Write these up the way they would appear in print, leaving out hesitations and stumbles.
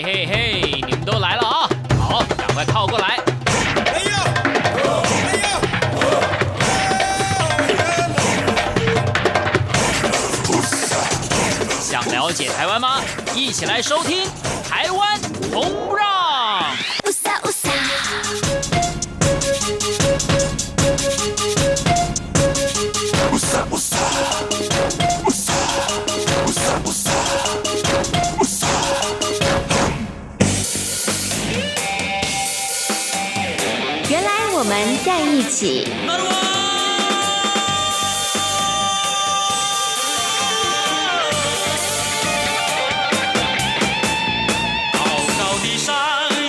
嘿嘿嘿，你们都来了啊！好，赶快靠过来。哎呀！哎呀！想了解台湾吗？一起来收听《台湾红让》。 原来我们在一起。高高的山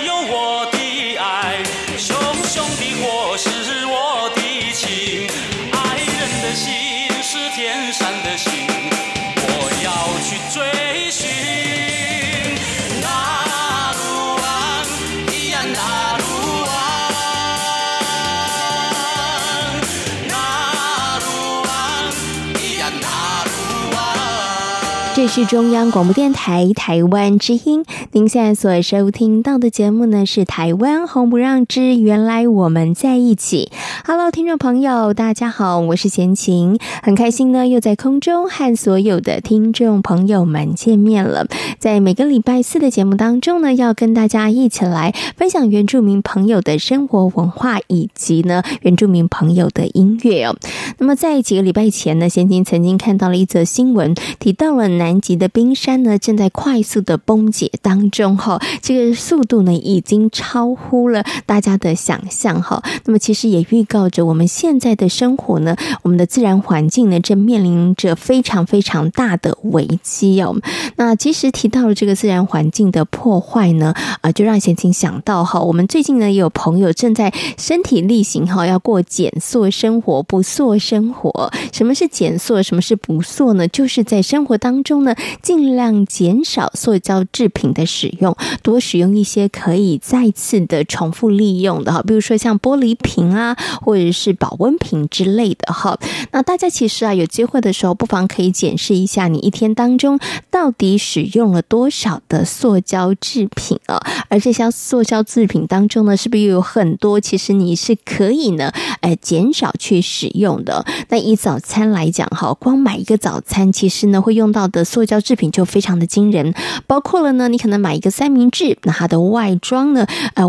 有我的爱，熊熊的火是我的情，爱人的心是天上的星，我要去追寻。 这是中央广播电台台湾之音，您现在所收听到的节目呢是《台湾红不让之原来我们在一起》。Hello， 听众朋友，大家好，我是贤琴，很开心呢又在空中和所有的听众朋友们见面了。在每个礼拜四的节目当中呢，要跟大家一起来分享原住民朋友的生活文化以及呢原住民朋友的音乐哦。那么在几个礼拜前呢，贤琴曾经看到了一则新闻，提到了南极的冰山呢，正在快速的崩解当中哈，这个速度呢已经超乎了大家的想象哈。那么其实也预告着我们现在的生活呢，我们的自然环境呢正面临着非常非常大的危机哦。那其实提到了这个自然环境的破坏呢，就让贤琴想到哈，我们最近呢也有朋友正在身体力行哈，要过减塑生活、不塑生活。什么是减塑？什么是不塑呢？就是在生活当中。 尽量减少塑胶制品的使用，多使用一些可以再次的重复利用的哈，比如说像玻璃瓶啊，或者是保温瓶之类的哈。那大家其实啊，有机会的时候，不妨可以检视一下你一天当中到底使用了多少的塑胶制品啊，而这些塑胶制品当中呢，是不是有很多其实你是可以呢，减少去使用的？那以早餐来讲哈，光买一个早餐，其实呢会用到的。 塑胶制品就非常的惊人，包括了呢，你可能买一个三明治，那它的外装呢，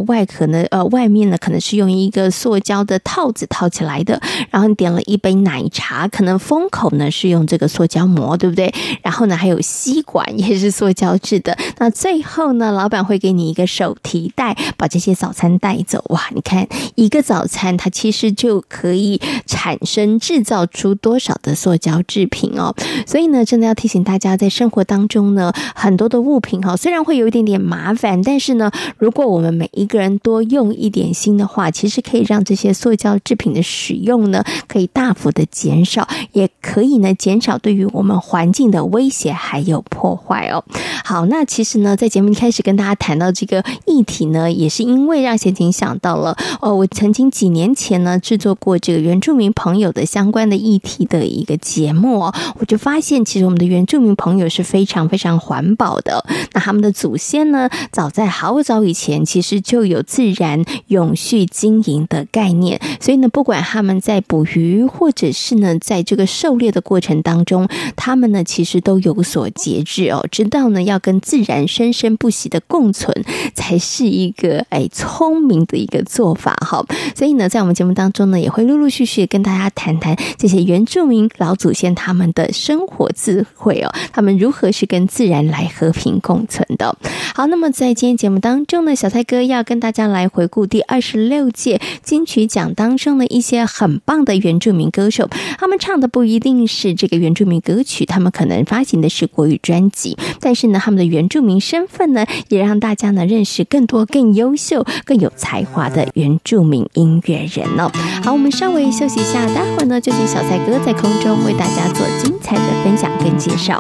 外壳呢，外面呢可能是用一个塑胶的套子套起来的，然后你点了一杯奶茶，可能封口呢是用这个塑胶膜，对不对？然后呢还有吸管也是塑胶制的，那最后呢，老板会给你一个手提袋，把这些早餐带走。哇，你看一个早餐它其实就可以产生制造出多少的塑胶制品哦，所以呢，真的要提醒大家。 在生活当中呢，很多的物品哈，虽然会有一点点麻烦，但是呢，如果我们每一个人多用一点心的话，其实可以让这些塑胶制品的使用呢，可以大幅的减少，也可以呢减少对于我们环境的威胁还有破坏哦。好，那其实呢，在节目一开始跟大家谈到这个议题呢，也是因为让贤琴想到了哦，我曾经几年前呢制作过这个原住民朋友的相关的议题的一个节目哦，我就发现其实我们的原住民 朋友是非常非常环保的。那他们的祖先呢，早在好早以前，其实就有自然永续经营的概念。所以呢，不管他们在捕鱼，或者是呢，在这个狩猎的过程当中，他们呢其实都有所节制哦，知道呢要跟自然生生不息的共存，才是一个聪明的一个做法哈。所以呢，在我们节目当中呢，也会陆陆续续跟大家谈谈这些原住民老祖先他们的生活智慧哦。 他们如何是跟自然来和平共存的？好，那么在今天节目当中呢，小蔡哥要跟大家来回顾第26届金曲奖当中的一些很棒的原住民歌手，他们唱的不一定是这个原住民歌曲，他们可能发行的是国语专辑，但是呢，他们的原住民身份呢，也让大家呢认识更多、更优秀、更有才华的原住民音乐人哦。好，我们稍微休息一下，待会儿呢就请小蔡哥在空中为大家做精彩的分享跟介绍。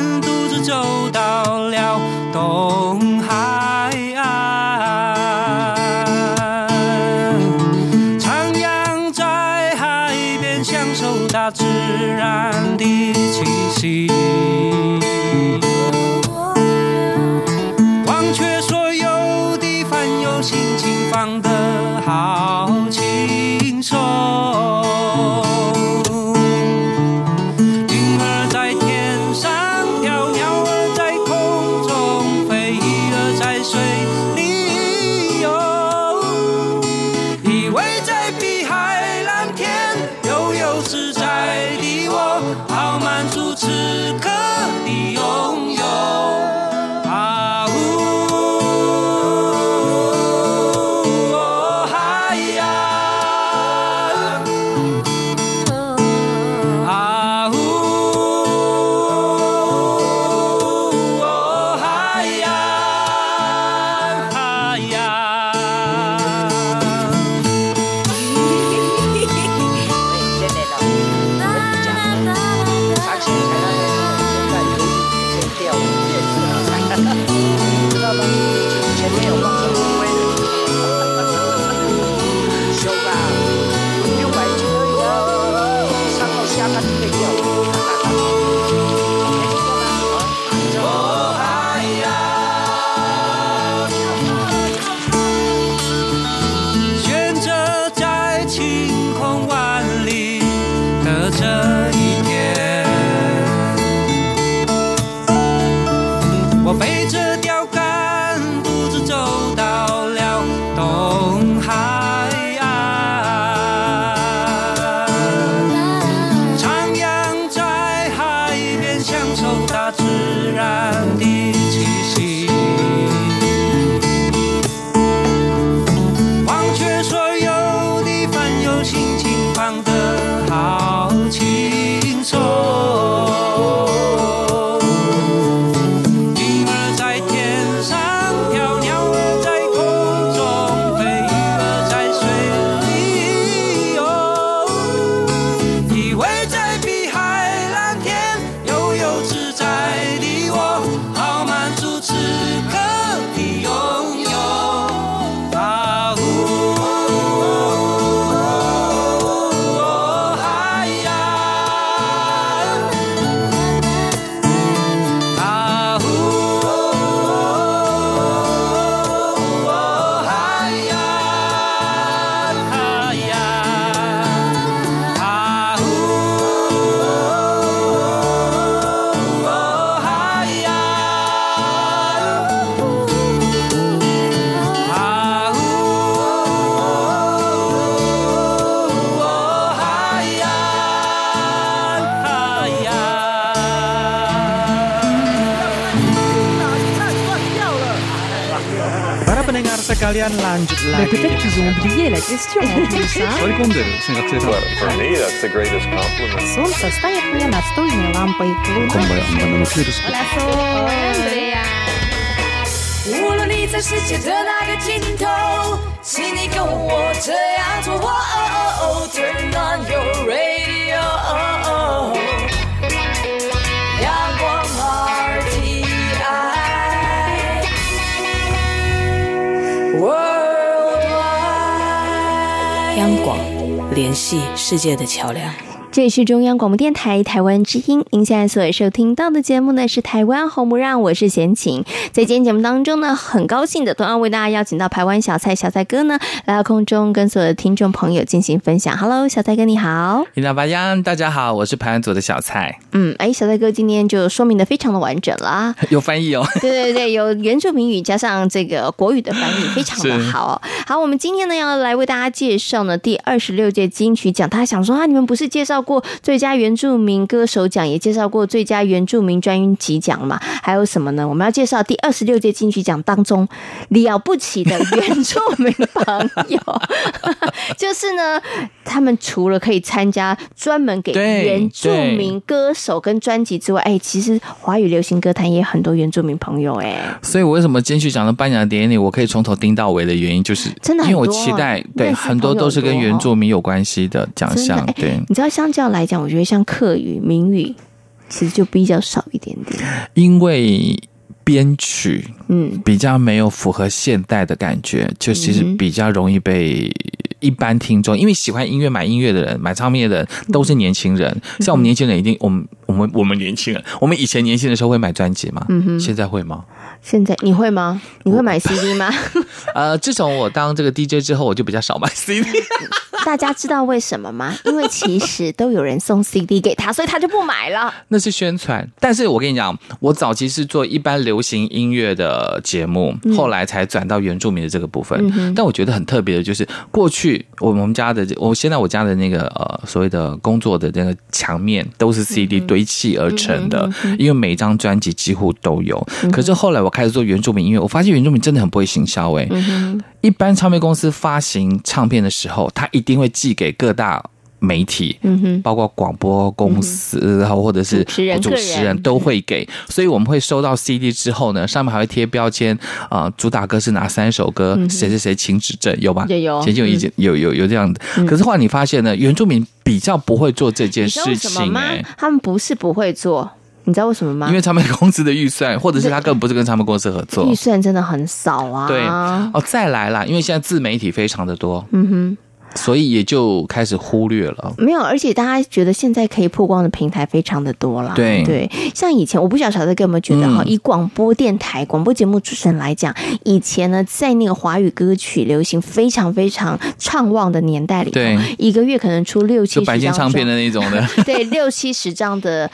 船独自走到了东海岸，徜徉在海边，享受大自然的气息，忘却所有的烦忧，心情放得好轻松。Sekalian lanjutlah. Peut-être qu'ils ont oublié la question. For me, that's the greatest compliment. Солнце стоит мне над стольной лампой. Hello, 无论你在世界的哪个尽头，请你跟我这样做。Oh, turn on your radio. Oh, oh.央广，联系世界的桥梁。这里是中央广播电台台湾之音，您现在所收听到的节目呢是台湾红不让，我是贤琴。在今天节目当中呢，很高兴的同样为大家邀请到台湾小蔡哥呢来到空中跟所有的听众朋友进行分享。Hello， 小蔡哥你好。大家好，我是排湾组的小蔡。小蔡哥今天就说明的非常的完整啦，有翻译哦。对，有原住民语加上这个国语的翻译，非常的好哦。好，我们今天呢要来为大家介绍呢第26届金曲奖。大家想说啊，你们不是介绍过最佳原住民歌手奖，也介绍过最佳原住民专辑奖嘛？还有什么呢？我们要介绍第26届金曲奖当中了不起的原住民朋友，就是呢，他们除了可以参加专门给原住民歌手跟专辑之外，其实华语流行歌坛也很多原住民朋友所以我为什么金曲奖的颁奖典礼我可以从头盯到尾的原因，就是真的因为我期待对很多都是跟原住民有关系的奖项。对，你知道像相较来讲，我觉得像客语、闽语其实就比较少一点点，因为编曲比较没有符合现代的感觉，就其实比较容易被一般听众，因为喜欢音乐买音乐的人买唱片的人都是年轻人，像我们年轻人一定我们年轻人，我们以前年轻的时候会买专辑吗？现在会吗？现在你会吗？你会买 CD 吗？自从我当这个 DJ 之后，我就比较少买 CD。大家知道为什么吗？因为其实都有人送 CD 给他，所以他就不买了。那是宣传。但是我跟你讲，我早期是做一般流行音乐的节目，后来才转到原住民的这个部分。但我觉得很特别的就是，过去我们家的，我家的那个所谓的工作的那个墙面都是 CD 堆砌而成的，因为每一张专辑几乎都有。可是后来我开始做原住民音乐，我发现原住民真的很不会行销欸。一般唱片公司发行唱片的时候，他一定会寄给各大媒体，包括广播公司，然后或者是主持人都会给，所以我们会收到 CD 之后呢，上面还会贴标签主打歌是哪3首歌，谁谁谁请指正，有吧？有，前期有意见，有这样的。可是后来你发现呢，原住民比较不会做这件事情，你知道什么吗？他们不是不会做。你知道为什么吗？因为唱片公司的预算，或者是他根本不是跟唱片公司合作，预算真的很少啊。对，再来啦，因为现在自媒体非常的多，所以也就开始忽略了。没有，而且大家觉得现在可以曝光的平台非常的多啦。对，像以前我不晓得小戴有没有觉得哈，以广播电台、广播节目主持人来讲，以前呢，在那个华语歌曲流行非常非常畅旺的年代里，对，一个月可能出6-7张，就白金唱片的那种的，对，6-70张的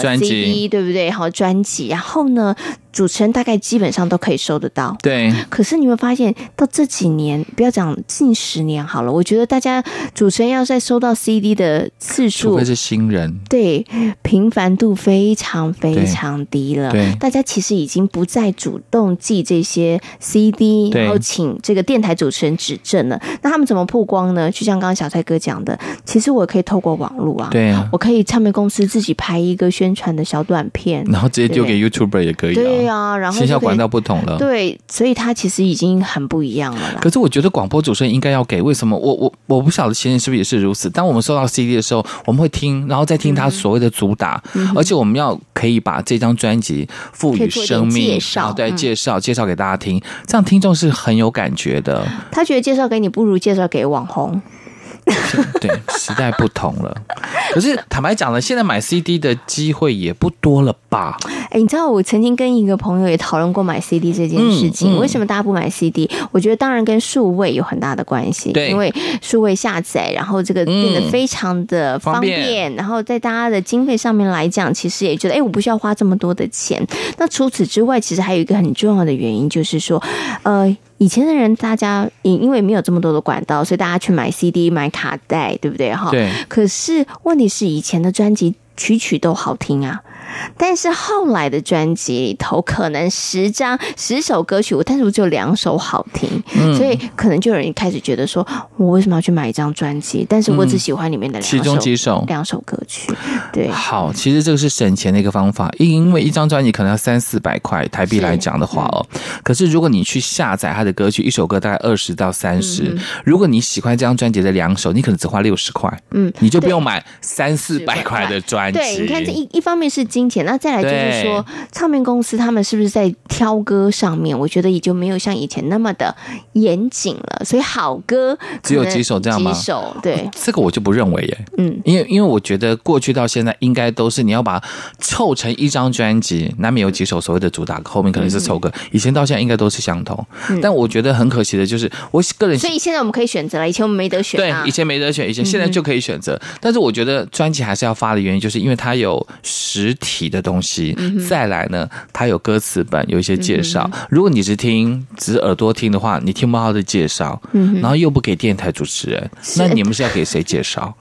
专辑，CD, 对不对？好，专辑，然后呢？主持人大概基本上都可以收得到，对。可是你会发现，到这几年，不要讲近10年好了，我觉得大家主持人要再收到 CD 的次数，除非是新人，对，频繁度非常非常低了。对，大家其实已经不再主动寄这些 CD， 然后请这个电台主持人指正了。那他们怎么曝光呢？就像刚刚小蔡哥讲的，其实我可以透过网络啊，对啊，我可以唱片公司自己拍一个宣传的小短片，然后直接丢给 YouTuber 也可以啊。对啊，然后线下管道不同了，对，所以它其实已经很不一样了啦。可是我觉得广播主持人应该要给，为什么？我不晓得前人是不是也是如此。当我们收到 CD 的时候，我们会听，然后再听他所谓的主打，而且我们要可以把这张专辑赋予生命，介绍，对，介绍给大家听，这样听众是很有感觉的。他觉得介绍给你不如介绍给网红。对，时代不同了。可是坦白讲呢，现在买 CD 的机会也不多了吧？哎，你知道我曾经跟一个朋友也讨论过买 CD 这件事情，为什么大家不买 CD？ 我觉得当然跟数位有很大的关系，对，因为数位下载，然后这个变得非常的方便，然后在大家的经费上面来讲，其实也觉得，哎，我不需要花这么多的钱。那除此之外，其实还有一个很重要的原因，就是说，以前的人，大家因为没有这么多的管道，所以大家去买 CD、买卡带，对不对？哈，对。可是问题是，以前的专辑曲都好听啊，但是后来的专辑里头，可能10首歌曲，但是我只有2首好听，所以可能就有人开始觉得说，我为什么要去买一张专辑？但是我只喜欢里面的2首歌曲。对，好，其实这个是省钱的一个方法，因为一张专辑可能要300-400块台币来讲的话哦，可是如果你去下载他的歌曲，一首歌大概20到30，如果你喜欢这张专辑的2首，你可能只花60块，你就不用买300-400块的专辑。对，你看这一方面是金钱，那再来就是说，唱片公司他们是不是在挑歌上面，我觉得也就没有像以前那么的严谨了，所以好歌只有几首这样吗？几首，对，这个我就不认为耶。因为我觉得过去到现在应该都是你要把凑成一张专辑，难免有几首所谓的主打歌，后面可能是凑歌，以前到现在应该都是相同。但我觉得很可惜的就是，我个人，所以现在我们可以选择了，以前我们没得选啊。对，以前没得选，现在就可以选择。但是我觉得专辑还是要发的原因，就是因为它有实体的东西，再来呢，它有歌词本，有一些介绍。如果你只是耳朵听的话，你听不到的介绍，然后又不给电台主持人，那你们是要给谁介绍？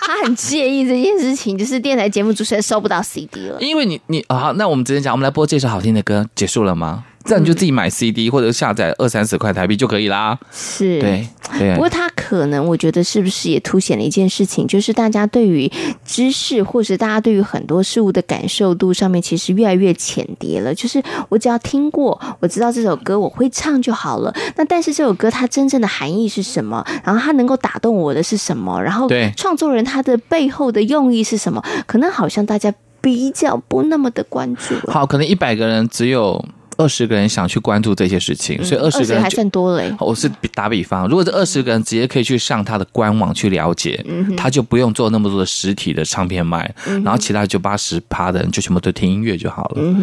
他很介意这件事情，就是电台节目主持人收不到 CD 了。因为你啊，那我们直接讲，我们来播这首好听的歌，结束了吗？这样你就自己买 CD 或者下载20-30块台币就可以啦。是，对，对。不过它可能我觉得是不是也凸显了一件事情，就是大家对于知识或是大家对于很多事物的感受度上面其实越来越浅碟了，就是我只要听过，我知道这首歌我会唱就好了。那但是这首歌它真正的含义是什么，然后它能够打动我的是什么，然后创作人他的背后的用意是什么，可能好像大家比较不那么的关注。好，可能100个人只有20个人想去关注这些事情，所以20个人还算多了。我是打比方，如果这20个人直接可以去上他的官网去了解，他就不用做那么多的实体的唱片卖，然后其他 80% 的人就全部都听音乐就好了。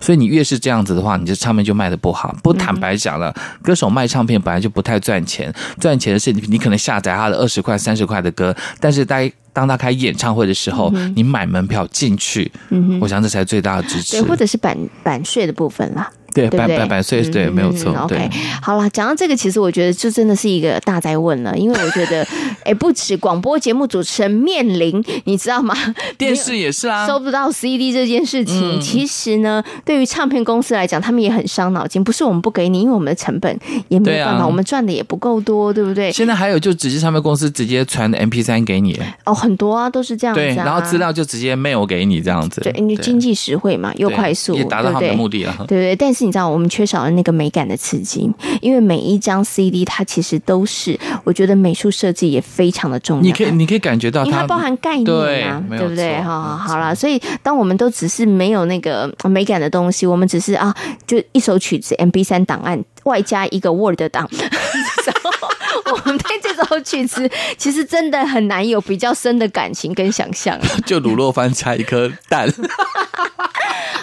所以你越是这样子的话，你这唱片就卖得不好。不过坦白讲了，歌手卖唱片本来就不太赚钱，赚钱的是你可能下载他的20块、30块的歌，但是大概当他开演唱会的时候，你买门票进去，我想这才是最大的支持。对，或者是版税的部分啦。对，版税对，没有错。OK， 好了，讲到这个，其实我觉得就真的是一个大灾问了，因为我觉得，不止广播节目主持人面临，你知道吗？电视也是啊，收不到 CD 这件事情，其实呢，对于唱片公司来讲，他们也很伤脑筋。不是我们不给你，因为我们的成本也没有办法，我们赚的也不够多，对不对？现在还有就直接唱片公司直接传 MP3 给你，哦，很多啊，都是这样子啊。对，然后资料就直接 mail 给你这样子，对，因为经济实惠嘛，又快速，也达到他们的目的了。对对，但是。你知道我们缺少了那个美感的刺激，因为每一张 CD 它其实都是，我觉得美术设计也非常的重要。你可以感觉到它，因为它包含概念啊， 对不对？好啦，所以当我们都只是没有那个美感的东西，我们只是啊，就一首曲子 MP3 档案外加一个 Word 档。我们对这首曲子其实真的很难有比较深的感情跟想象，就卤肉饭加一颗蛋。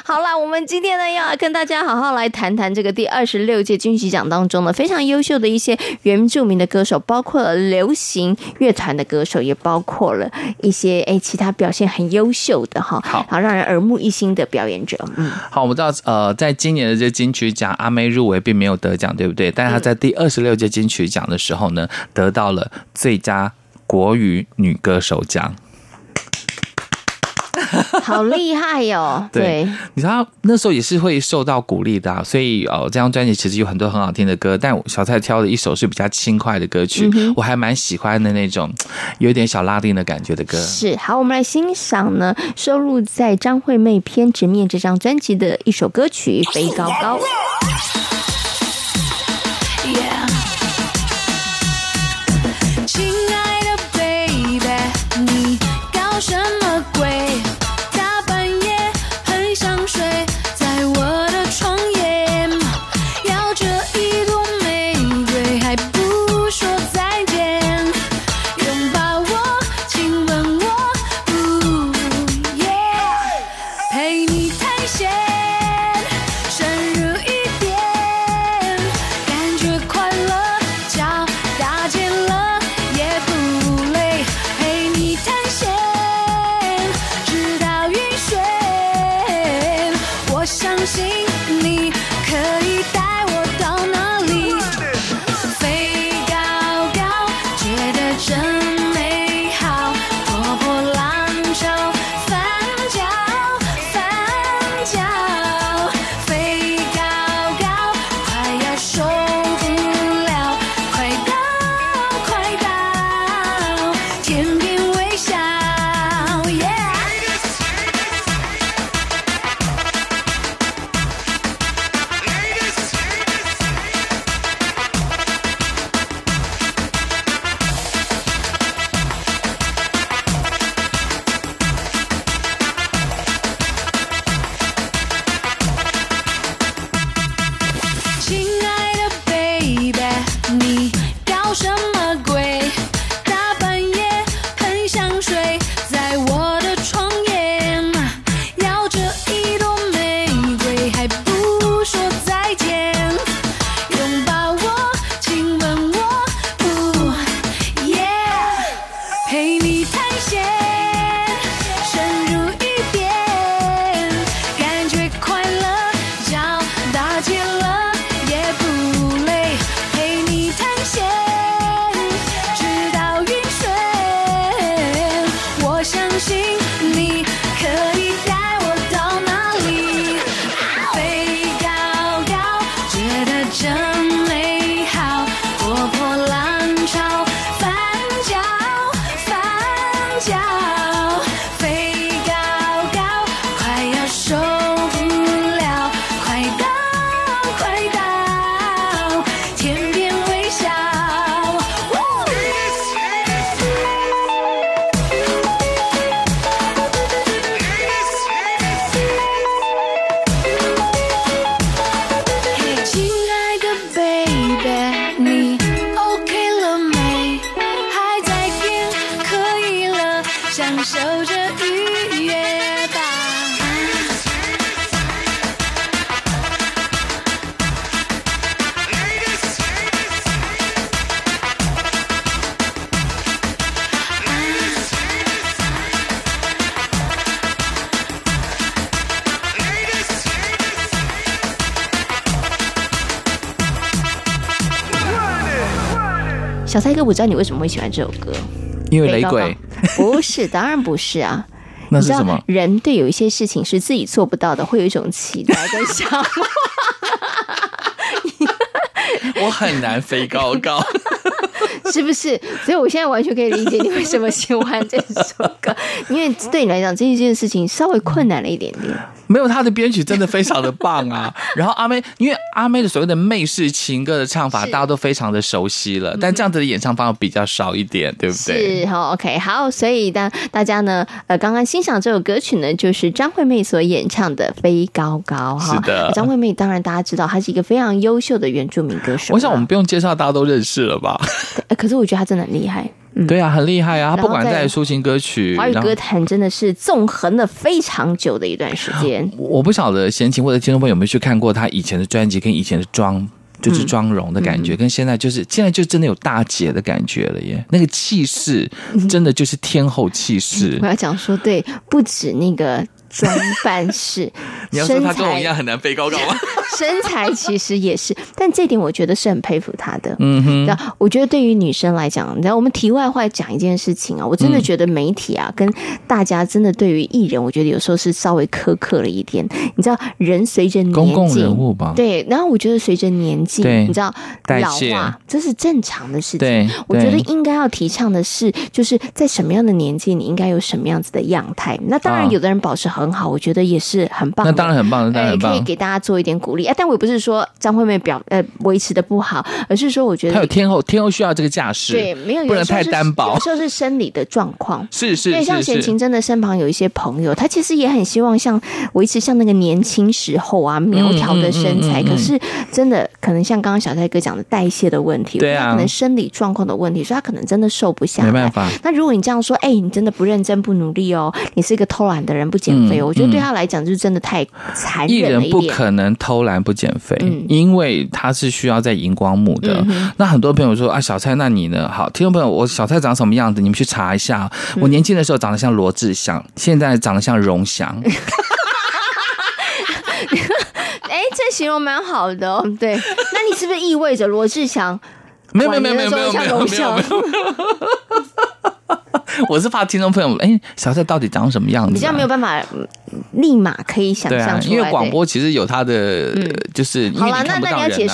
好啦，我们今天呢要跟大家好好来谈谈这个第26届金曲奖当中呢非常优秀的一些原住民的歌手，包括了流行乐团的歌手，也包括了一些其他表现很优秀的哈，好让人耳目一新的表演者。好，我们知道在今年的这金曲奖，阿妹入围并没有得奖，对不对？但是她在第26届金曲奖的时候呢，得到了最佳国语女歌手奖。好厉害哟、哦！对，你知道那时候也是会受到鼓励的、啊，所以这张专辑其实有很多很好听的歌，但小蔡挑的一首是比较轻快的歌曲，我还蛮喜欢的那种，有点小拉丁的感觉的歌。是，好，我们来欣赏呢，收录在张惠妹《偏执面》这张专辑的一首歌曲《飞高高》。小蔡哥，我知道你为什么会喜欢这首歌，因为雷鬼？不是，当然不是啊。那是什么？人对有一些事情是自己做不到的，会有一种期待跟向往。我很难飞高高。是不是？所以我现在完全可以理解你为什么喜欢这首歌，因为对你来讲这件事情稍微困难了一点点。没有，他的编曲真的非常的棒啊。然后阿妹，因为阿妹的所谓的妹式情歌的唱法大家都非常的熟悉了，但这样子的演唱方法比较少一点，对不对？是，好 OK 好。所以大家呢刚刚欣赏这首歌曲呢就是张惠妹所演唱的飞高高。是的，张惠妹当然大家知道她是一个非常优秀的原住民歌手，我想我们不用介绍大家都认识了吧。可是我觉得他真的很厉害。对啊，很厉害啊！他不管在抒情歌曲、华语歌坛，真的是纵横了非常久的一段时间。我不晓得贤琴或者听众朋友有没有去看过他以前的专辑，跟以前的妆容的感觉，跟现在就是现在就真的有大姐的感觉了耶！那个气势真的就是天后气势。我要讲说，对，不止那个装扮是，你要说他跟我一样很难飞高高吗？身材其实也是，但这点我觉得是很佩服她的。嗯哼，我觉得对于女生来讲，你知道我们题外话讲一件事情啊，我真的觉得媒体啊跟大家真的对于艺人，我觉得有时候是稍微苛刻了一点。你知道，人随着年纪，公共人物吧，对，然后我觉得随着年纪，你知道老化，这是正常的事情。我觉得应该要提倡的是，就是在什么样的年纪，你应该有什么样子的样态。那当然，有的人保持很好，我觉得也是很棒的。那当然很棒，当然很棒，可以给大家做一点鼓励。但我也不是说张惠妹维持的不好，而是说我觉得她有天后需要这个架势，对，没有不能太单薄，有时候是生理的状况，是。因为像贤琴真的身旁有一些朋友，她其实也很希望像维持像那个年轻时候啊苗条的身材，可是真的可能像刚刚小蔡哥讲的代谢的问题，对啊，可能生理状况的问题，所以她可能真的瘦不下来，没办法。那如果你这样说，你真的不认真不努力哦，你是一个偷懒的人不减肥，我觉得对她来讲就是真的太残忍了一点。艺人不可能偷懒不减肥，因为他是需要在荧光幕的。那很多朋友说啊，小蔡，那你呢？好，听众朋友，我小蔡长什么样子？你们去查一下。我年轻的时候长得像罗志祥，现在长得像荣祥。这形容蛮好的哦。对，那你是不是意味着罗志祥？没有。我是怕听众朋友小蔡到底长什么样子，比较没有办法立马可以想象出来。因为广播其实有它的就是好啦，那你要解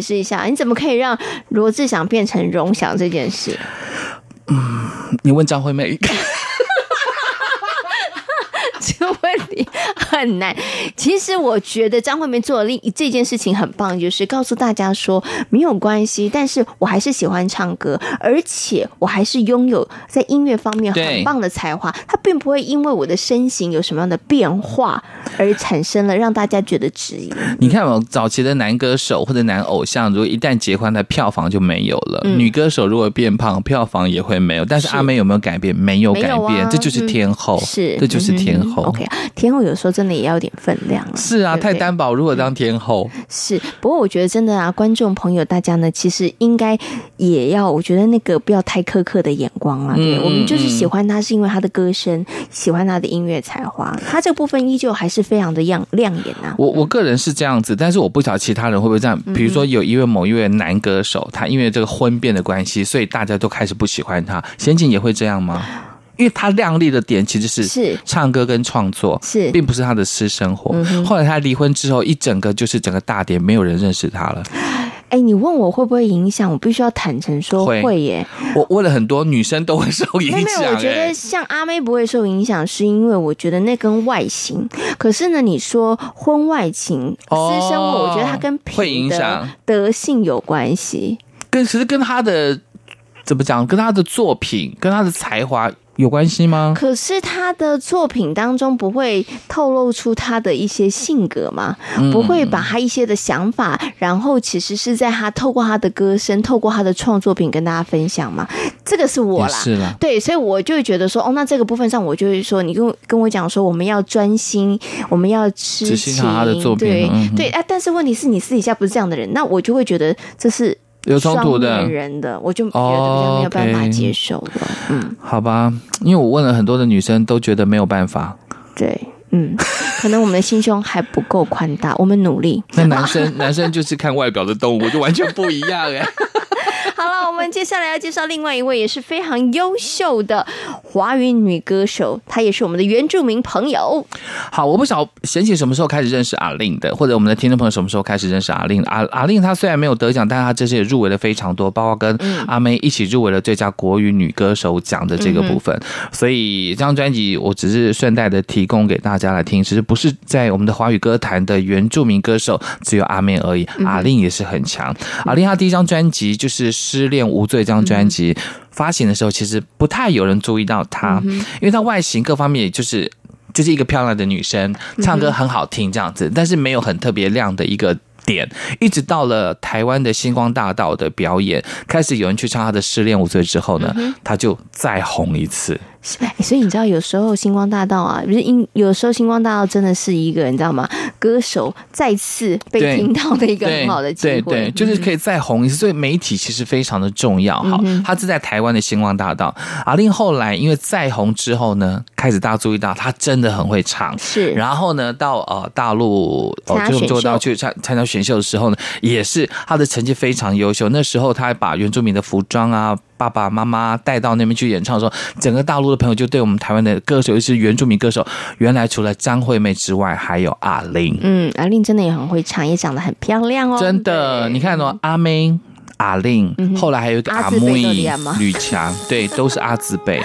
释一下，你怎么可以让罗志祥变成荣祥这件事？你问张惠妹。这问题很难。其实我觉得张惠妹做的这件事情很棒，就是告诉大家说没有关系，但是我还是喜欢唱歌，而且我还是拥有在音乐方面很棒的才华，它并不会因为我的身形有什么样的变化而产生了让大家觉得质疑。你看早期的男歌手或者男偶像，如果一旦结婚的票房就没有了，女歌手如果变胖票房也会没有，但是阿妹有没有改变？没有改变，这就是天后，这就是天后。OK， 天后有时候真的也要有点分量，是啊，对对，太单薄。如果当天后是，不过我觉得真的啊，观众朋友大家呢，其实应该也要，我觉得那个不要太苛刻的眼光啊。对，我们就是喜欢他是因为他的歌声，喜欢他的音乐才华，他这部分依旧还是非常的亮眼啊。我个人是这样子，但是我不晓得其他人会不会这样。比如说有某一位男歌手，他因为这个婚变的关系，所以大家都开始不喜欢他。贤琴也会这样吗？因为他亮丽的点其实是唱歌跟创作，是并不是他的私生活。后来他离婚之后，整个大点，没有人认识他了。你问我会不会影响，我必须要坦诚说会耶。我问了很多女生都会受影响。没有，我觉得像阿妹不会受影响，是因为我觉得那跟外形。可是呢，你说婚外情、私生活，我觉得它跟品德、德性有关系。其实跟他的怎么讲，跟他的作品、跟他的才华有关系吗？可是他的作品当中不会透露出他的一些性格吗？不会把他一些的想法，然后其实是在他透过他的歌声，透过他的创作品跟大家分享吗？这个是我啦，是啦，对，所以我就会觉得说，那这个部分上，我就会说，你跟我讲说，我们要专心，我们要痴情，他的作品，对、对啊。但是问题是你私底下不是这样的人，那我就会觉得这是有冲突的人的，我就觉得没有办法接受了。好吧，因为我问了很多的女生，都觉得没有办法。对，可能我们的心胸还不够宽大，我们努力。那男生就是看外表的动物，就完全不一样。好好了，我们接下来要介绍另外一位也是非常优秀的华语女歌手，她也是我们的原住民朋友。好，我不晓得贤贤什么时候开始认识A-Lin的，或者我们的听众朋友什么时候开始认识A-Lin。A-Lin她虽然没有得奖，但她这些入围的非常多，包括跟阿妹一起入围了最佳国语女歌手奖的这个部分，所以这张专辑我只是顺带的提供给大家来听，其实不是在我们的华语歌坛的原住民歌手只有阿妹而已。A-Lin也是很强。 A-Lin她第一张专辑就是《失恋无罪》这张专辑， 发行的时候其实不太有人注意到她，因为她外形各方面也就是 一个漂亮的女生，唱歌很好听这样子，但是没有很特别亮的一个 点，一直到了台湾的星光大道的表演，开始有人去唱她的《失恋无罪》之后呢，她就再红一次。所以你知道有时候星光大道啊，不是有时候星光大道真的是一个你知道吗，歌手再次被听到的一个很好的机会。对对，就是可以再红一次，所以媒体其实非常的重要。好，她是在台湾的星光大道，A-Lin后来因为再红之后呢，开始大家注意到她真的很会唱，然后呢到到录做道具参加选秀的时候呢， 也是她的成绩非常优秀。那时候她把原住民的服装啊，爸爸妈妈带到那边去演唱的时候，整个大陆的朋友就对我们台湾的歌手，就是原住民歌手，原来除了张惠妹之外还有A-Lin。嗯，A-Lin真的也很会唱，也长得很漂亮哦，真的。你看哦，阿妹 A-Lin 后来还有一个阿妹吕强，对，都是阿字辈。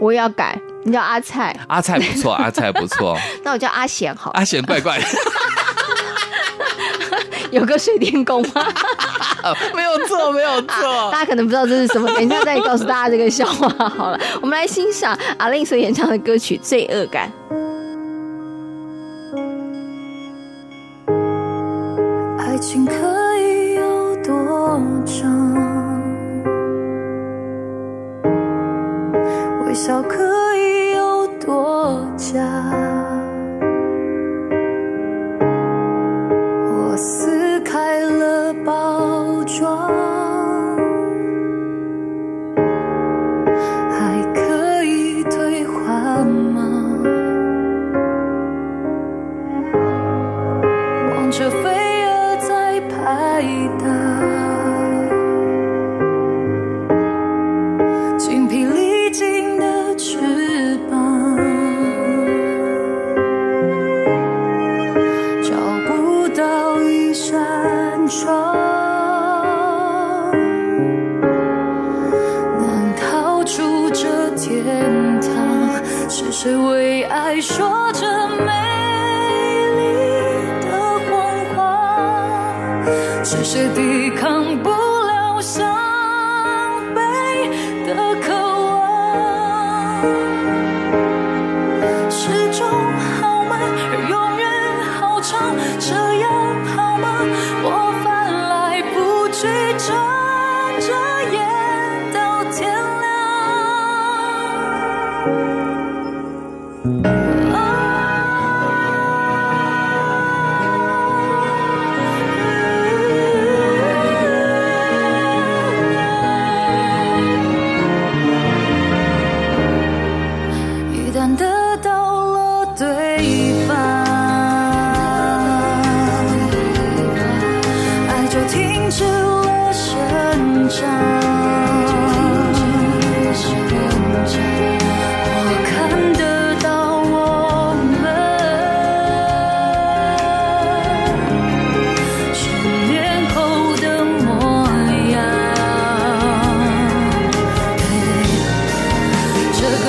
我要改，你叫阿蔡。阿蔡不错，阿蔡不错。 那我叫阿贤好，阿贤怪怪的。 有个水电工吗？没有错没有错，大家可能不知道这是什么，等一下再告诉大家这个笑话好了。我们来欣赏A-Lin所演唱的歌曲《罪恶感》。 爱情可以有多长，微笑可以有多假，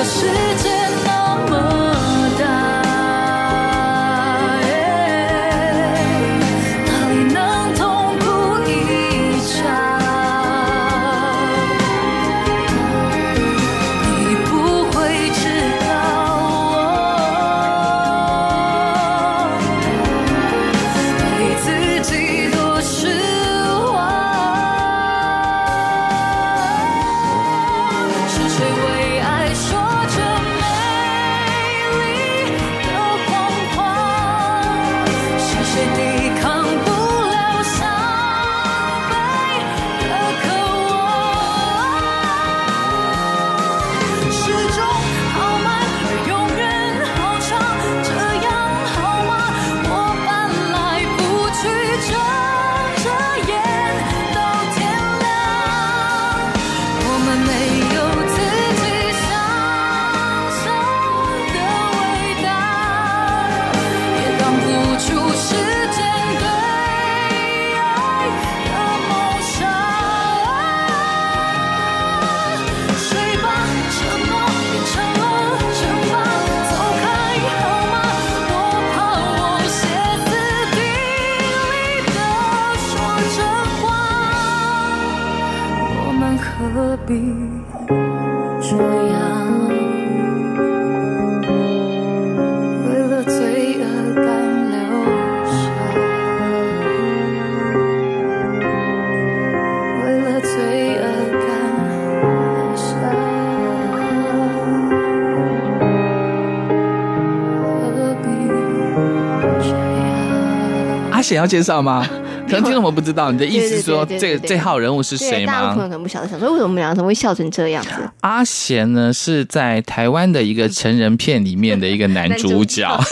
世界那么大，哪里能痛苦一场？必这样。为了罪恶感留下，为了罪恶感留下，何必这样？阿贤要介绍吗？可能听众们不知道，你的意思说这号人物是谁吗？大部分可能不晓得，想说为什么我们两个会笑成这样子。阿贤呢是在台湾的一个成人片里面的一个男主角，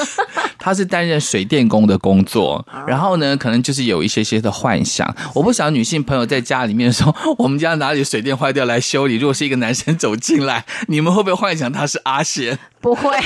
他是担任水电工的工作，然后呢可能就是有一些些的幻想。我不想女性朋友在家里面说我们家哪里水电坏掉来修理，如果是一个男生走进来，你们会不会幻想他是阿贤？不会。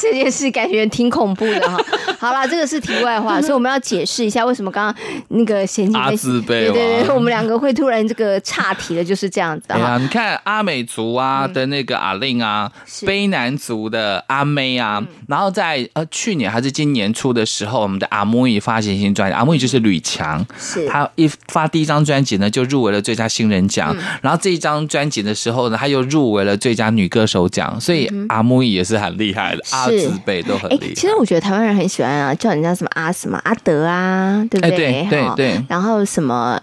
这件事感觉挺恐怖的哈。好啦，这个是题外话，所以我们要解释一下为什么刚刚那个贤姐自卑，对对对，我们两个会突然这个岔题的，就是这样子。对啊，你看阿美族啊的那个A-Lin啊，卑南族的阿妹啊，然后在去年还是今年初的时候，我们的阿木易发行新专辑，阿木易就是吕强，他一发第一张专辑呢就入围了最佳新人奖，然后这一张专辑的时候呢，他又入围了最佳女歌手奖，所以阿木易也是很厉害的。阿字辈都很厉害。其实我觉得台湾人很喜欢啊，叫人家什么阿什么阿德啊，对不对？对对对。然后什么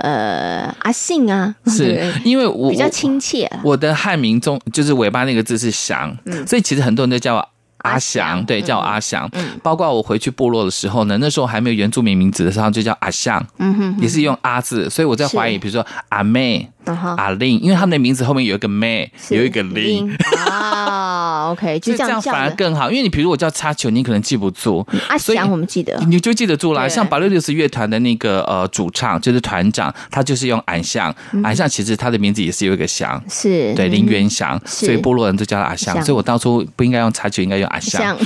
阿信啊，是因为我比较亲切。我的汉名中就是尾巴那个字是翔，所以其实很多人都叫我阿翔，对，叫我阿翔。包括我回去部落的时候呢，那时候还没有原住民名字的时候，就叫阿翔，也是用阿字，所以我在怀疑，比如说阿妹。A-Lin， 因为他们的名字后面有一个妹，有一个 Lin 啊。OK， 就这样反而更好，因为你比如我叫插球，你可能记不住。阿翔我们记得，你就记得住啦。像866乐团的那个主唱就是团长，他就是用俺翔，俺翔其实他的名字也是有一个翔，是对林元翔，所以部落人就叫他阿翔。所以我当初不应该用插球，应该用阿翔。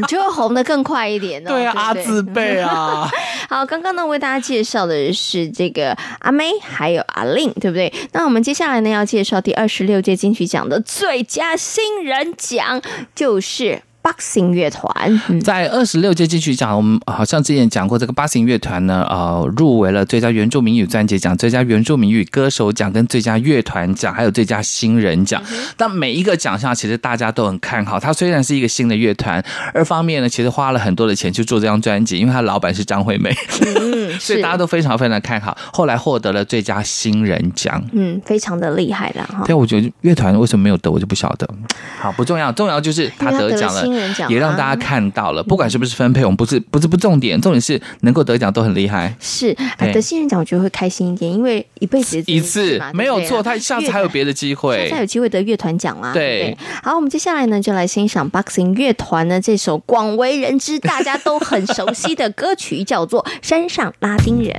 你就会红得更快一点哦。对啊，阿字辈啊。好，刚刚呢为大家介绍的是这个阿妹还有A-Lin， 对不对？那我们接下来呢要介绍第26届金曲奖的最佳新人奖，就是Boxing 乐团。在26届金曲奖，我们好像之前讲过，这个Boxing 乐团呢，入围了最佳原住民语专辑奖、最佳原住民语歌手奖、跟最佳乐团奖，还有最佳新人奖。但每一个奖项其实大家都很看好。它虽然是一个新的乐团，二方面呢，其实花了很多的钱去做这张专辑，因为它老板是张惠妹，所以大家都非常非常看好。后来获得了最佳新人奖，非常的厉害啦。对，我觉得乐团为什么没有得，我就不晓得。好，不重要，重要就是他得奖了。也让大家看到了，不管是不是分配，我们不重点，重点是能够得奖都很厉害。是得新人奖，我觉得会开心一点，因为一辈子一次没有错，他下次还有别的机会，下次还有机会得乐团奖啦。对，好，我们接下来呢就来欣赏 Boxing 乐团呢这首广为人知、大家都很熟悉的歌曲，叫做《山上拉丁人》。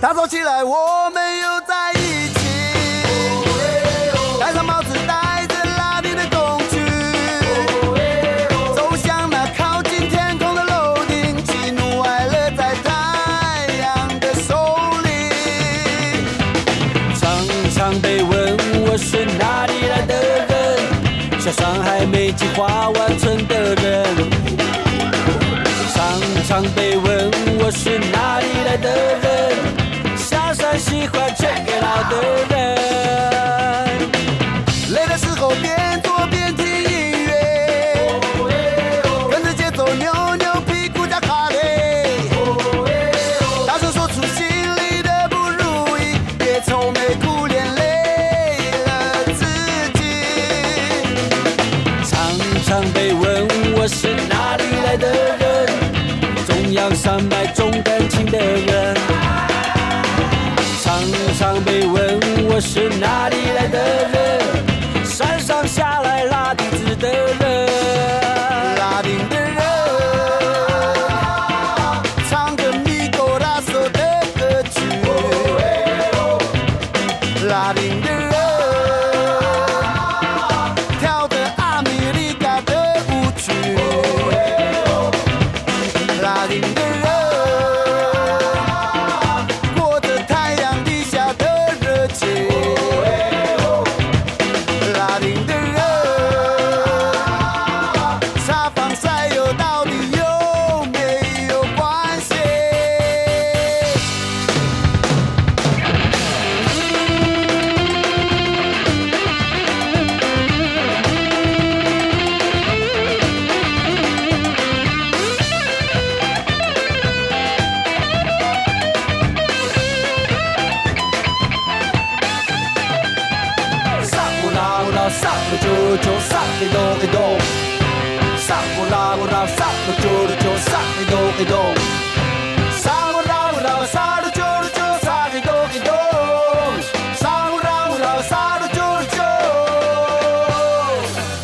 打早起来，我们又在一起，戴上帽子，带着拉丁的工具，走向那靠近天空的楼顶，喜怒哀乐在太阳的手里。常常被问我是哪里来的人，像上海美籍华湾村的人。常常被问我是哪里来的人，喜欢吃给老的人，累的时候边做边听音乐，跟着节奏扭扭屁股加卡嘞，大声说出心里的不如意，别愁眉苦脸累了自己。常常被问我是哪里来的人，中央山脉重感情的人。常常被问我是哪里来的人，山上下来拉丁字的人，拉丁的人唱着米多拉索的歌曲，拉丁的人跳着阿米利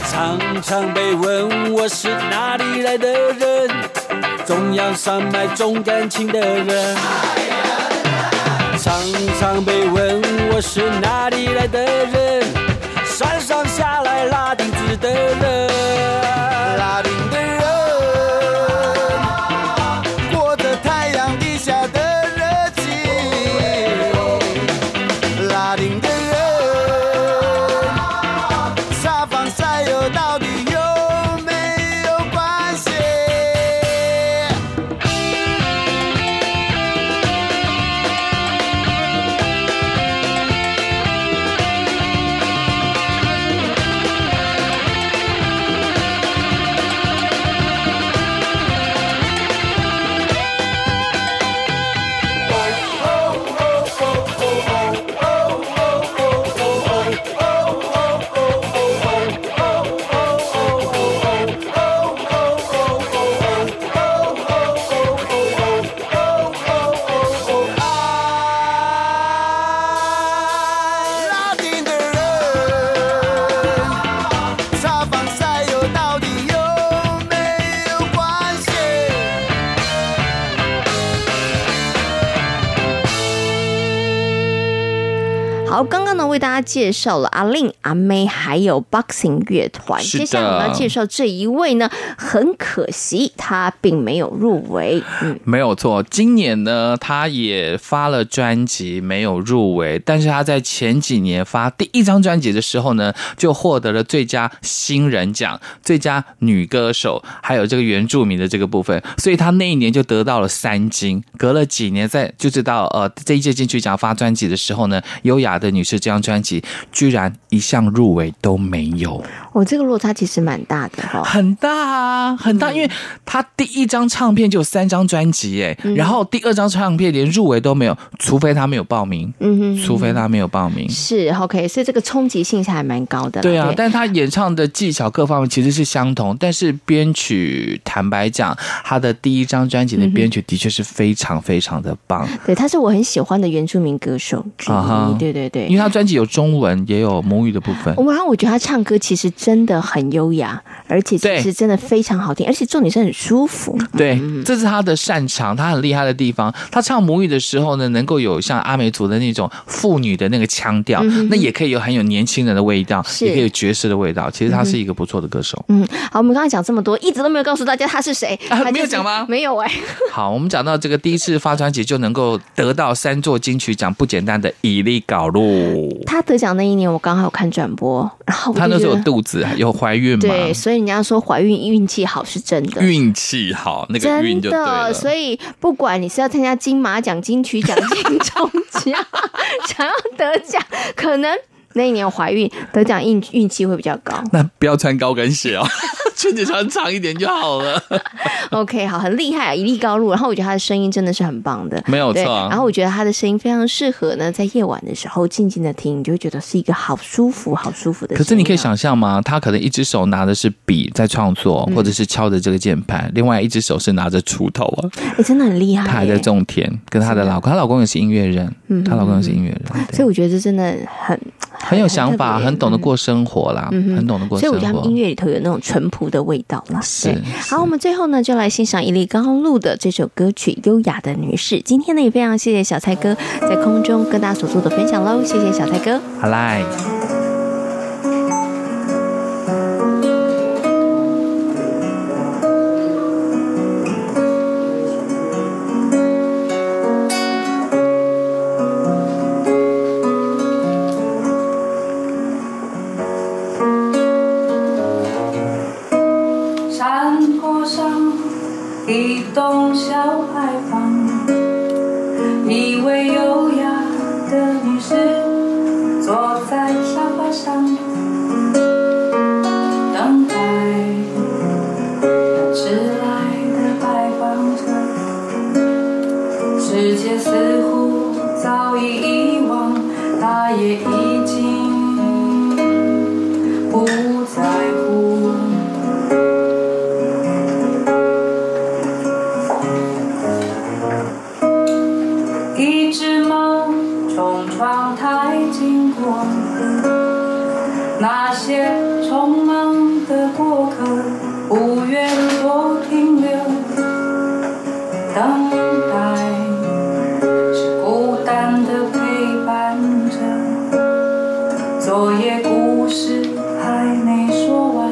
常常被问我是哪里来的人，中央山脉重感情的人。常常被问我是哪里来的人，山上下来拉丁字的人，拉丁的人，过着太阳底下的日子，拉丁的人。好，刚刚呢为大家介绍了 A-Lin、阿妹还有 Boxing 乐团，接下来我们要介绍这一位呢，很可惜他并没有入围。没有错，今年呢他也发了专辑没有入围，但是他在前几年发第一张专辑的时候呢，就获得了最佳新人奖、最佳女歌手还有这个原住民的这个部分，所以他那一年就得到了3金。隔了几年再就知道这一届金曲奖发专辑的时候呢，优雅的女士这张专辑居然一项入围都没有，这个落差其实蛮大的哈，很大啊，很大，因为她第一张唱片就有3张专辑耶，然后第2张唱片连入围都没有，除非她没有报名，除非她没有报名，是 OK， 所以这个冲击性还蛮高的，对啊，但她演唱的技巧各方面其实是相同，但是编曲坦白讲，她的第一张专辑的编曲的确是非常非常的棒，对，她是我很喜欢的原住民歌手之一，对对对。因为他专辑有中文也有母语的部分，我觉得他唱歌其实真的很优雅，而且其实真的非常好听，而且重点是很舒服，对，这是他的擅长，他很厉害的地方。他唱母语的时候呢，能够有像阿美族的那种妇女的那个腔调，那也可以有很有年轻人的味道，也可以有爵士的味道，其实他是一个不错的歌手。好，我们刚才讲这么多，一直都没有告诉大家他是谁，没有讲吗？没有哎。好，我们讲到这个第一次发专辑就能够得到3座金曲奖不简单的A-Lin搞路。他得奖那一年我刚好有看转播，然后他那时候有肚子有怀孕嘛，对，所以人家说怀孕运气好是真的，运气好那个运就对了，真的，所以不管你是要参加金马奖、金曲奖、金钟奖想要得奖，可能那一年怀孕得奖运气会比较高，那不要穿高跟鞋哦裙子穿长一点就好了OK， 好，很厉害啊，A-Lin高路，然后我觉得他的声音真的是很棒的，没有错，然后我觉得他的声音非常适合呢在夜晚的时候静静的听，你就会觉得是一个好舒服好舒服的声音，可是你可以想象吗，他可能一只手拿的是笔在创作，或者是敲着这个键盘，另外一只手是拿着锄头啊，真的很厉害，他还在种田，跟他的老公，他老公也是音乐人，他老公也是音乐人，所以我觉得这真的很有想法，很懂得过生活啦，很懂得过生活，所以我觉得他们音乐里头有那种淳朴的味道啦，是。好，我们最后呢就来欣赏A-Lin高路的这首歌曲《优雅的女士》。今天呢也非常谢谢小蔡哥在空中跟大家所做的分享喽，谢谢小蔡哥。好啦。一栋小矮房，一位优雅的女士坐在沙发上，等待迟来的来访者。世界似乎早已遗忘，她也已经不在乎。那些匆忙的过客无缘多停留，等待是孤单的陪伴着。昨夜故事还没说完，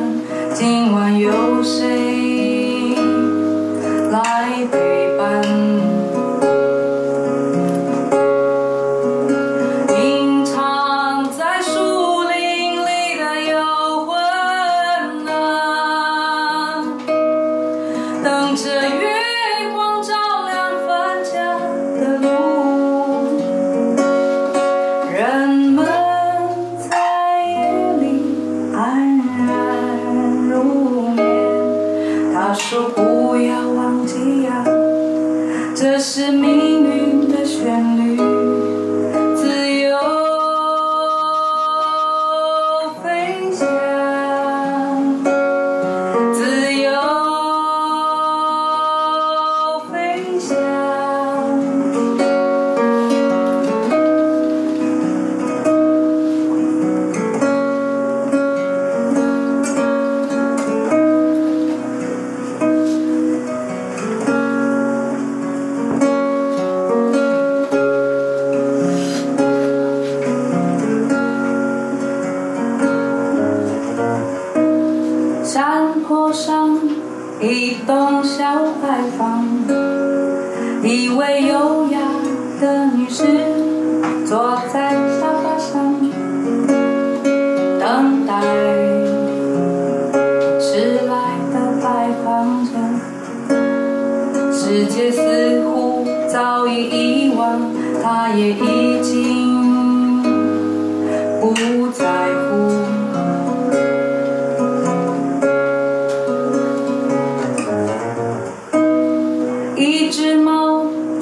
今晚有谁来陪伴？ 说不要忘记啊，这是命运的旋律，自由飞翔，自由飞翔。山坡上，一栋小矮房，一位优雅的女士坐在沙发上，等待迟来的来访者。世界似乎早已遗忘，她也已经不在乎。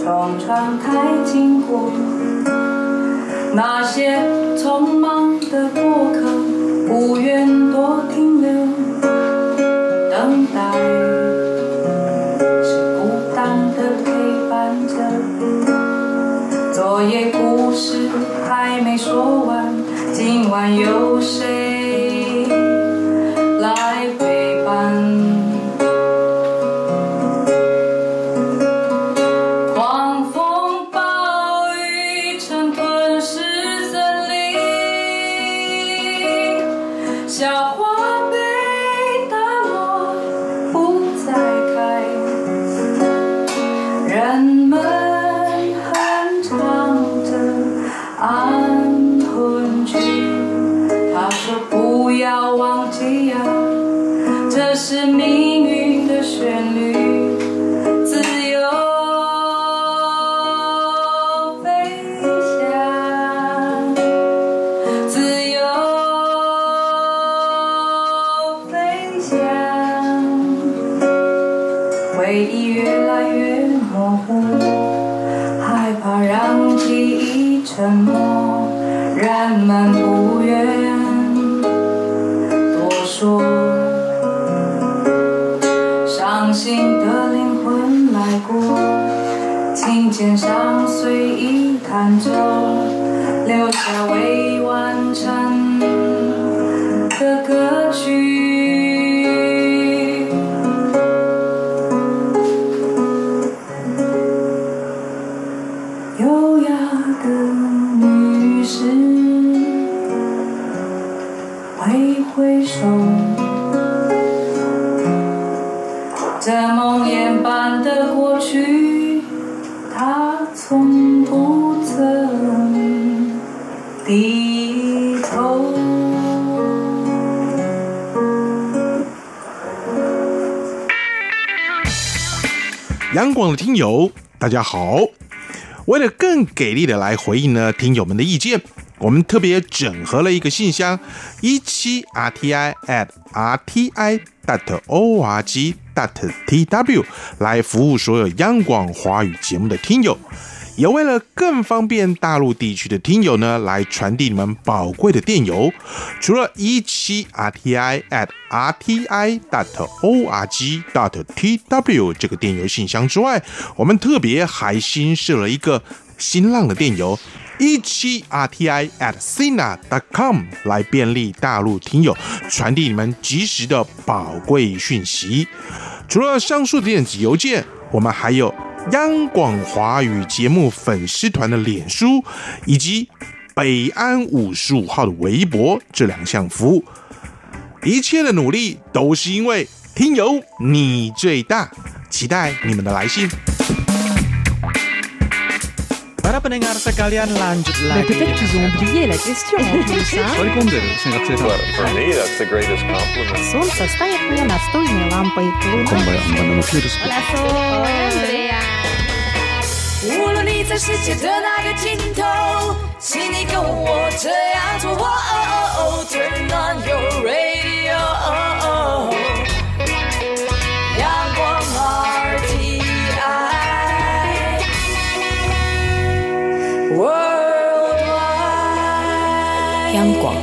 从窗台经过，那些匆忙的过客无缘多停留，等待是孤单的陪伴着。昨夜故事还没说完，今晚有谁来陪伴？ 小花被打落，不再开。人们哼唱着安魂曲，他说不要忘记啊，这是命运的旋律。 回忆越来越模糊，害怕让记忆沉默，人们不愿多说。伤心的灵魂来过，琴键上随意弹奏，留下未完成的歌曲。 优雅的女士挥挥手，这梦魇般的过去，她从不曾低头。杨广的听友，大家好。 为了更给力的来回应呢听友们的意见，我们特别整合了一个信箱17rti@rti.org.tw 来服务所有央广华语节目的听友，也为了更方便大陆地区的听友呢来传递你们宝贵的电邮。除了17rti@rti.org.tw 这个电邮信箱之外，我们特别还新设了一个新浪的电邮。17RTI@sina.com 来便利大陆听友，传递你们及时的宝贵讯息。除了上述的电子邮件，我们还有央广华语节目粉丝团的脸书，以及北安55号的微博这两项服务。一切的努力都是因为听友你最大，期待你们的来信。Para pendengar sekalian lanjut lagi. Peut-être qu'ils ont oublié la question. For me, that's the greatest compliment. Солнце стоит мне настольной лампой. Andrea. 无论你在世界的哪个尽头，请你跟我这样做。Oh, turn on your radio. Oh, oh.央广，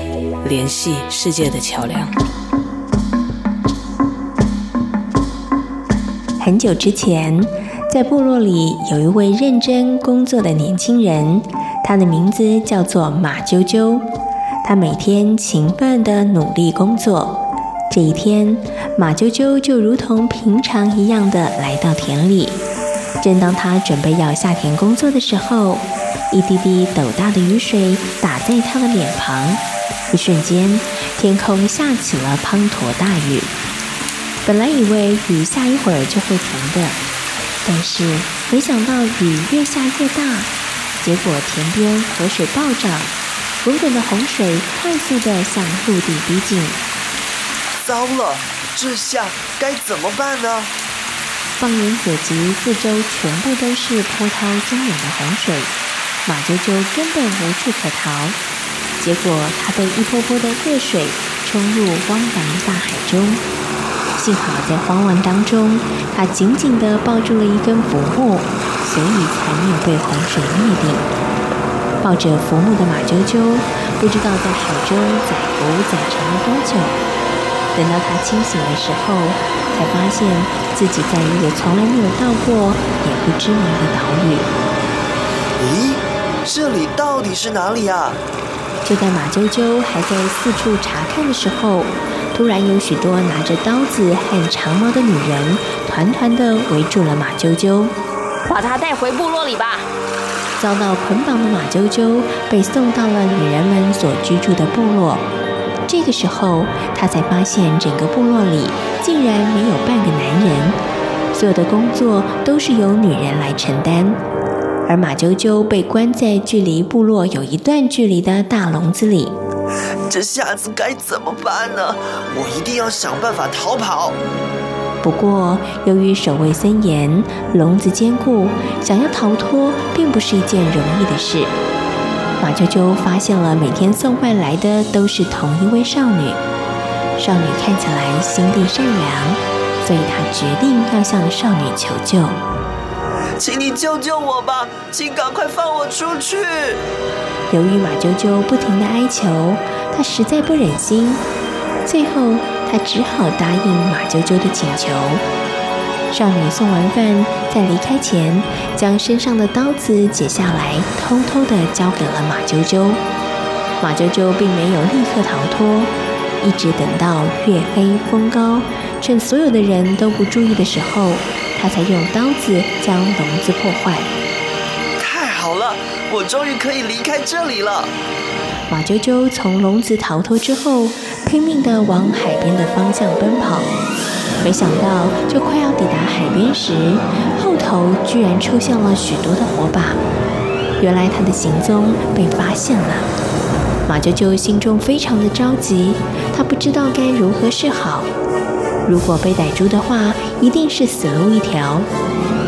联系世界的桥梁。很久之前，在部落里有一位认真工作的年轻人，他的名字叫做马啾啾。他每天勤奋地努力工作。这一天，马啾啾就如同平常一样地来到田里。正当他准备要下田工作的时候，一滴滴斗大的雨水打在他的脸庞，一瞬间，天空下起了滂沱大雨。本来以为雨下一会儿就会停的，但是没想到雨越下越大，结果田边河水暴涨，滚滚的洪水快速地向陆地逼近。糟了，这下该怎么办呢？放眼所及，四周全部都是波涛汹涌的洪水。马啾啾根本无处可逃，结果他被一波波的热水冲入汪洋大海中。幸好在慌乱当中，他紧紧地抱住了一根浮木，所以才没有被洪水灭顶。抱着浮木的马啾啾，不知道在海中载浮载沉了多久。等到他清醒的时候，才发现自己在一个从来没有到过也不知名的岛屿。咦？这里到底是哪里啊？就在马啾啾还在四处查看的时候，突然有许多拿着刀子和长矛的女人团团地围住了马啾啾。把他带回部落里吧！遭到捆绑的马啾啾被送到了女人们所居住的部落。这个时候，他才发现整个部落里竟然没有半个男人，所有的工作都是由女人来承担。而马啾啾被关在距离部落有一段距离的大笼子里。这下子该怎么办呢？我一定要想办法逃跑。不过，由于守卫森严，笼子坚固，想要逃脱并不是一件容易的事。马啾啾发现了每天送外来的都是同一位少女，少女看起来心地善良，所以她决定要向少女求救。请你救救我吧，请赶快放我出去。由于马啾啾不停地哀求，他实在不忍心，最后他只好答应马啾啾的请求。少女送完饭，在离开前将身上的刀子解下来，偷偷地交给了马啾啾。马啾啾并没有立刻逃脱，一直等到月黑风高，趁所有的人都不注意的时候，他才用刀子将笼子破坏。太好了，我终于可以离开这里了。马啾啾从笼子逃脱之后，拼命地往海边的方向奔跑。没想到，就快要抵达海边时，后头居然出现了许多的火把。原来他的行踪被发现了。马啾啾心中非常的着急，他不知道该如何是好。如果被逮住的话，一定是死路一条。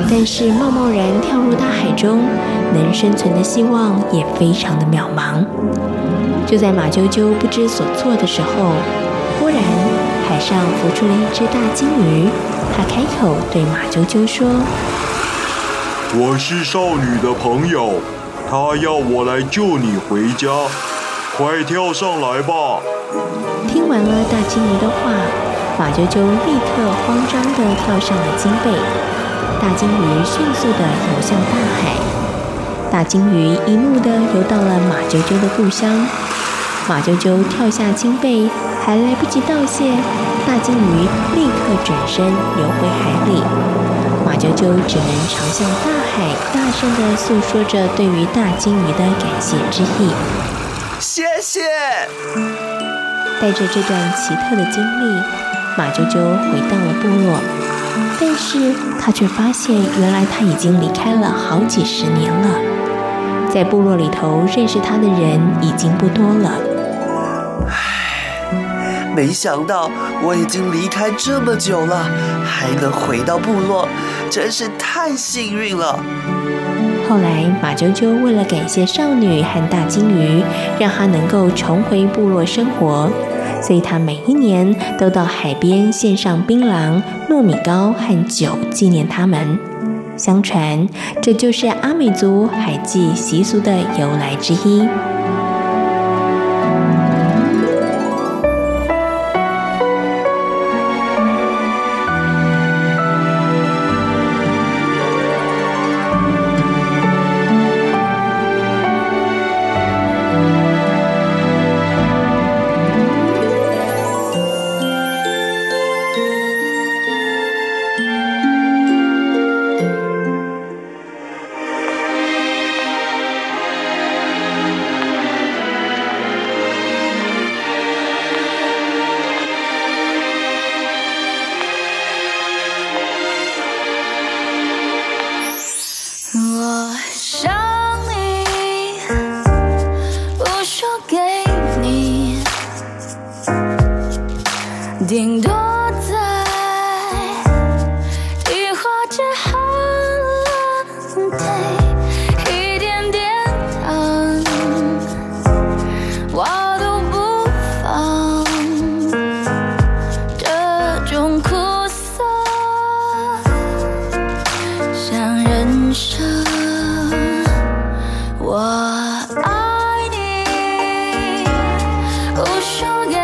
但是贸贸然跳入大海中，能生存的希望也非常的渺茫。就在马啾啾不知所措的时候，忽然海上浮出了一只大金鱼。他开口对马啾啾说：“我是少女的朋友，她要我来救你回家，快跳上来吧。”听完了大金鱼的话，马啾啾立刻慌张地跳上了金背，大金鱼迅速地游向大海。大金鱼一路的游到了马啾啾的故乡。马啾啾跳下金背，还来不及道谢，大金鱼立刻转身游回海里。马啾啾只能朝向大海，大声的诉说着对于大金鱼的感谢之意。谢谢。带着这段奇特的经历，马啾啾回到了部落。但是他却发现，原来他已经离开了好几十年了，在部落里头认识他的人已经不多了。唉，没想到我已经离开这么久了，还能回到部落，真是太幸运了。后来，马啾啾为了感谢少女和大金鱼，让她能够重回部落生活。所以他每一年都到海边献上槟榔、糯米糕和酒纪念他们。相传，这就是阿美族海祭习俗的由来之一。顶多在雨或者寒冷给一点点糖，我都不放。这种苦涩像人生，我爱你，无数个。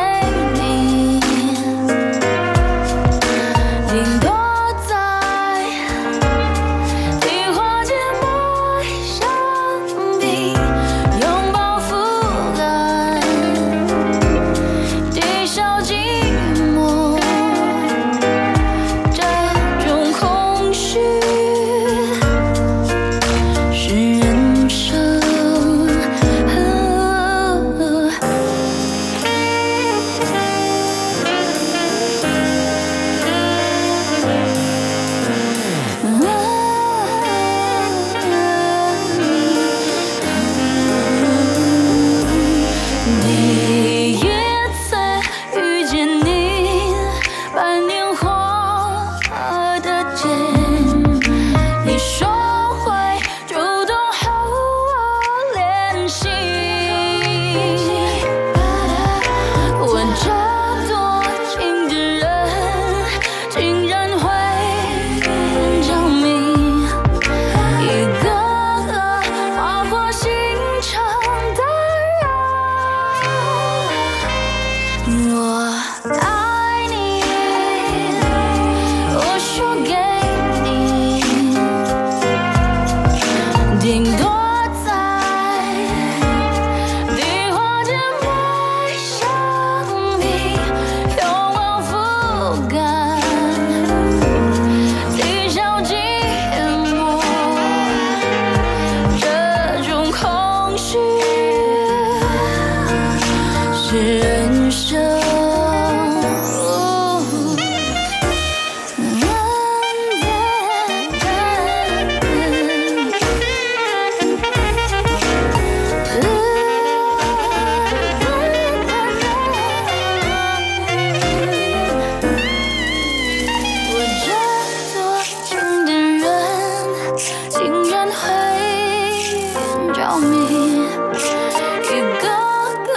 一个个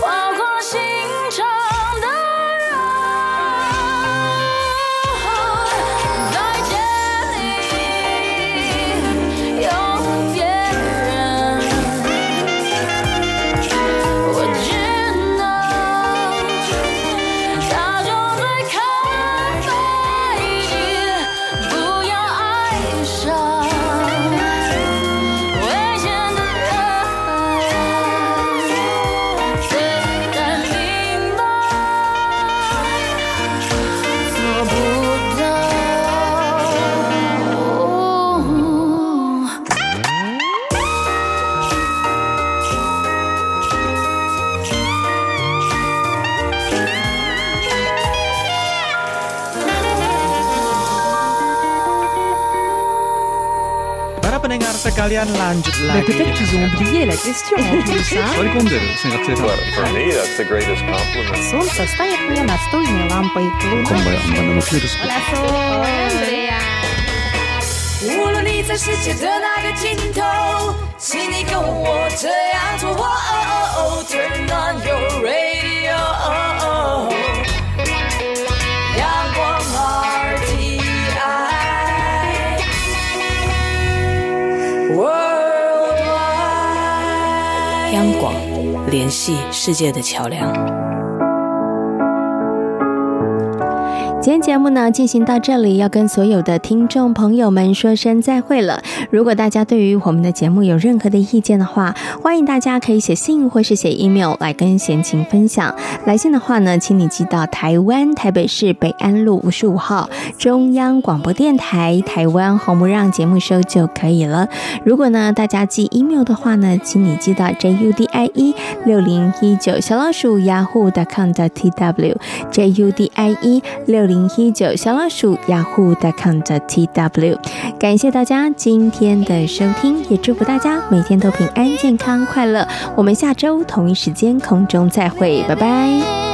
划过心。kalian lanjutlah. Peut-être qu'ils ont oublié la question. Soal konderi, singkat cerita. For me, that's the greatest compliment. Солнце стоит мне над стольной лампой.无论你在世界的哪个尽头，请你跟我这样做。哦哦哦 ，Turn on your radio。哦哦。 央广，联系世界的桥梁。今天节目呢进行到这里，要跟所有的听众朋友们说声再会了。如果大家对于我们的节目有任何的意见的话，欢迎大家可以写信或是写 email 来跟闲情分享。来信的话呢，请你寄到台湾台北市北安路55号中央广播电台台湾红不让节目收就可以了。如果呢大家寄 email 的话呢，请你寄到 judie6019@yahoo.com.tw judie6019@yahoo.com.tw。感谢大家今天的收听，也祝福大家每天都平安、健康、快乐。我们下周同一时间空中再会，拜拜。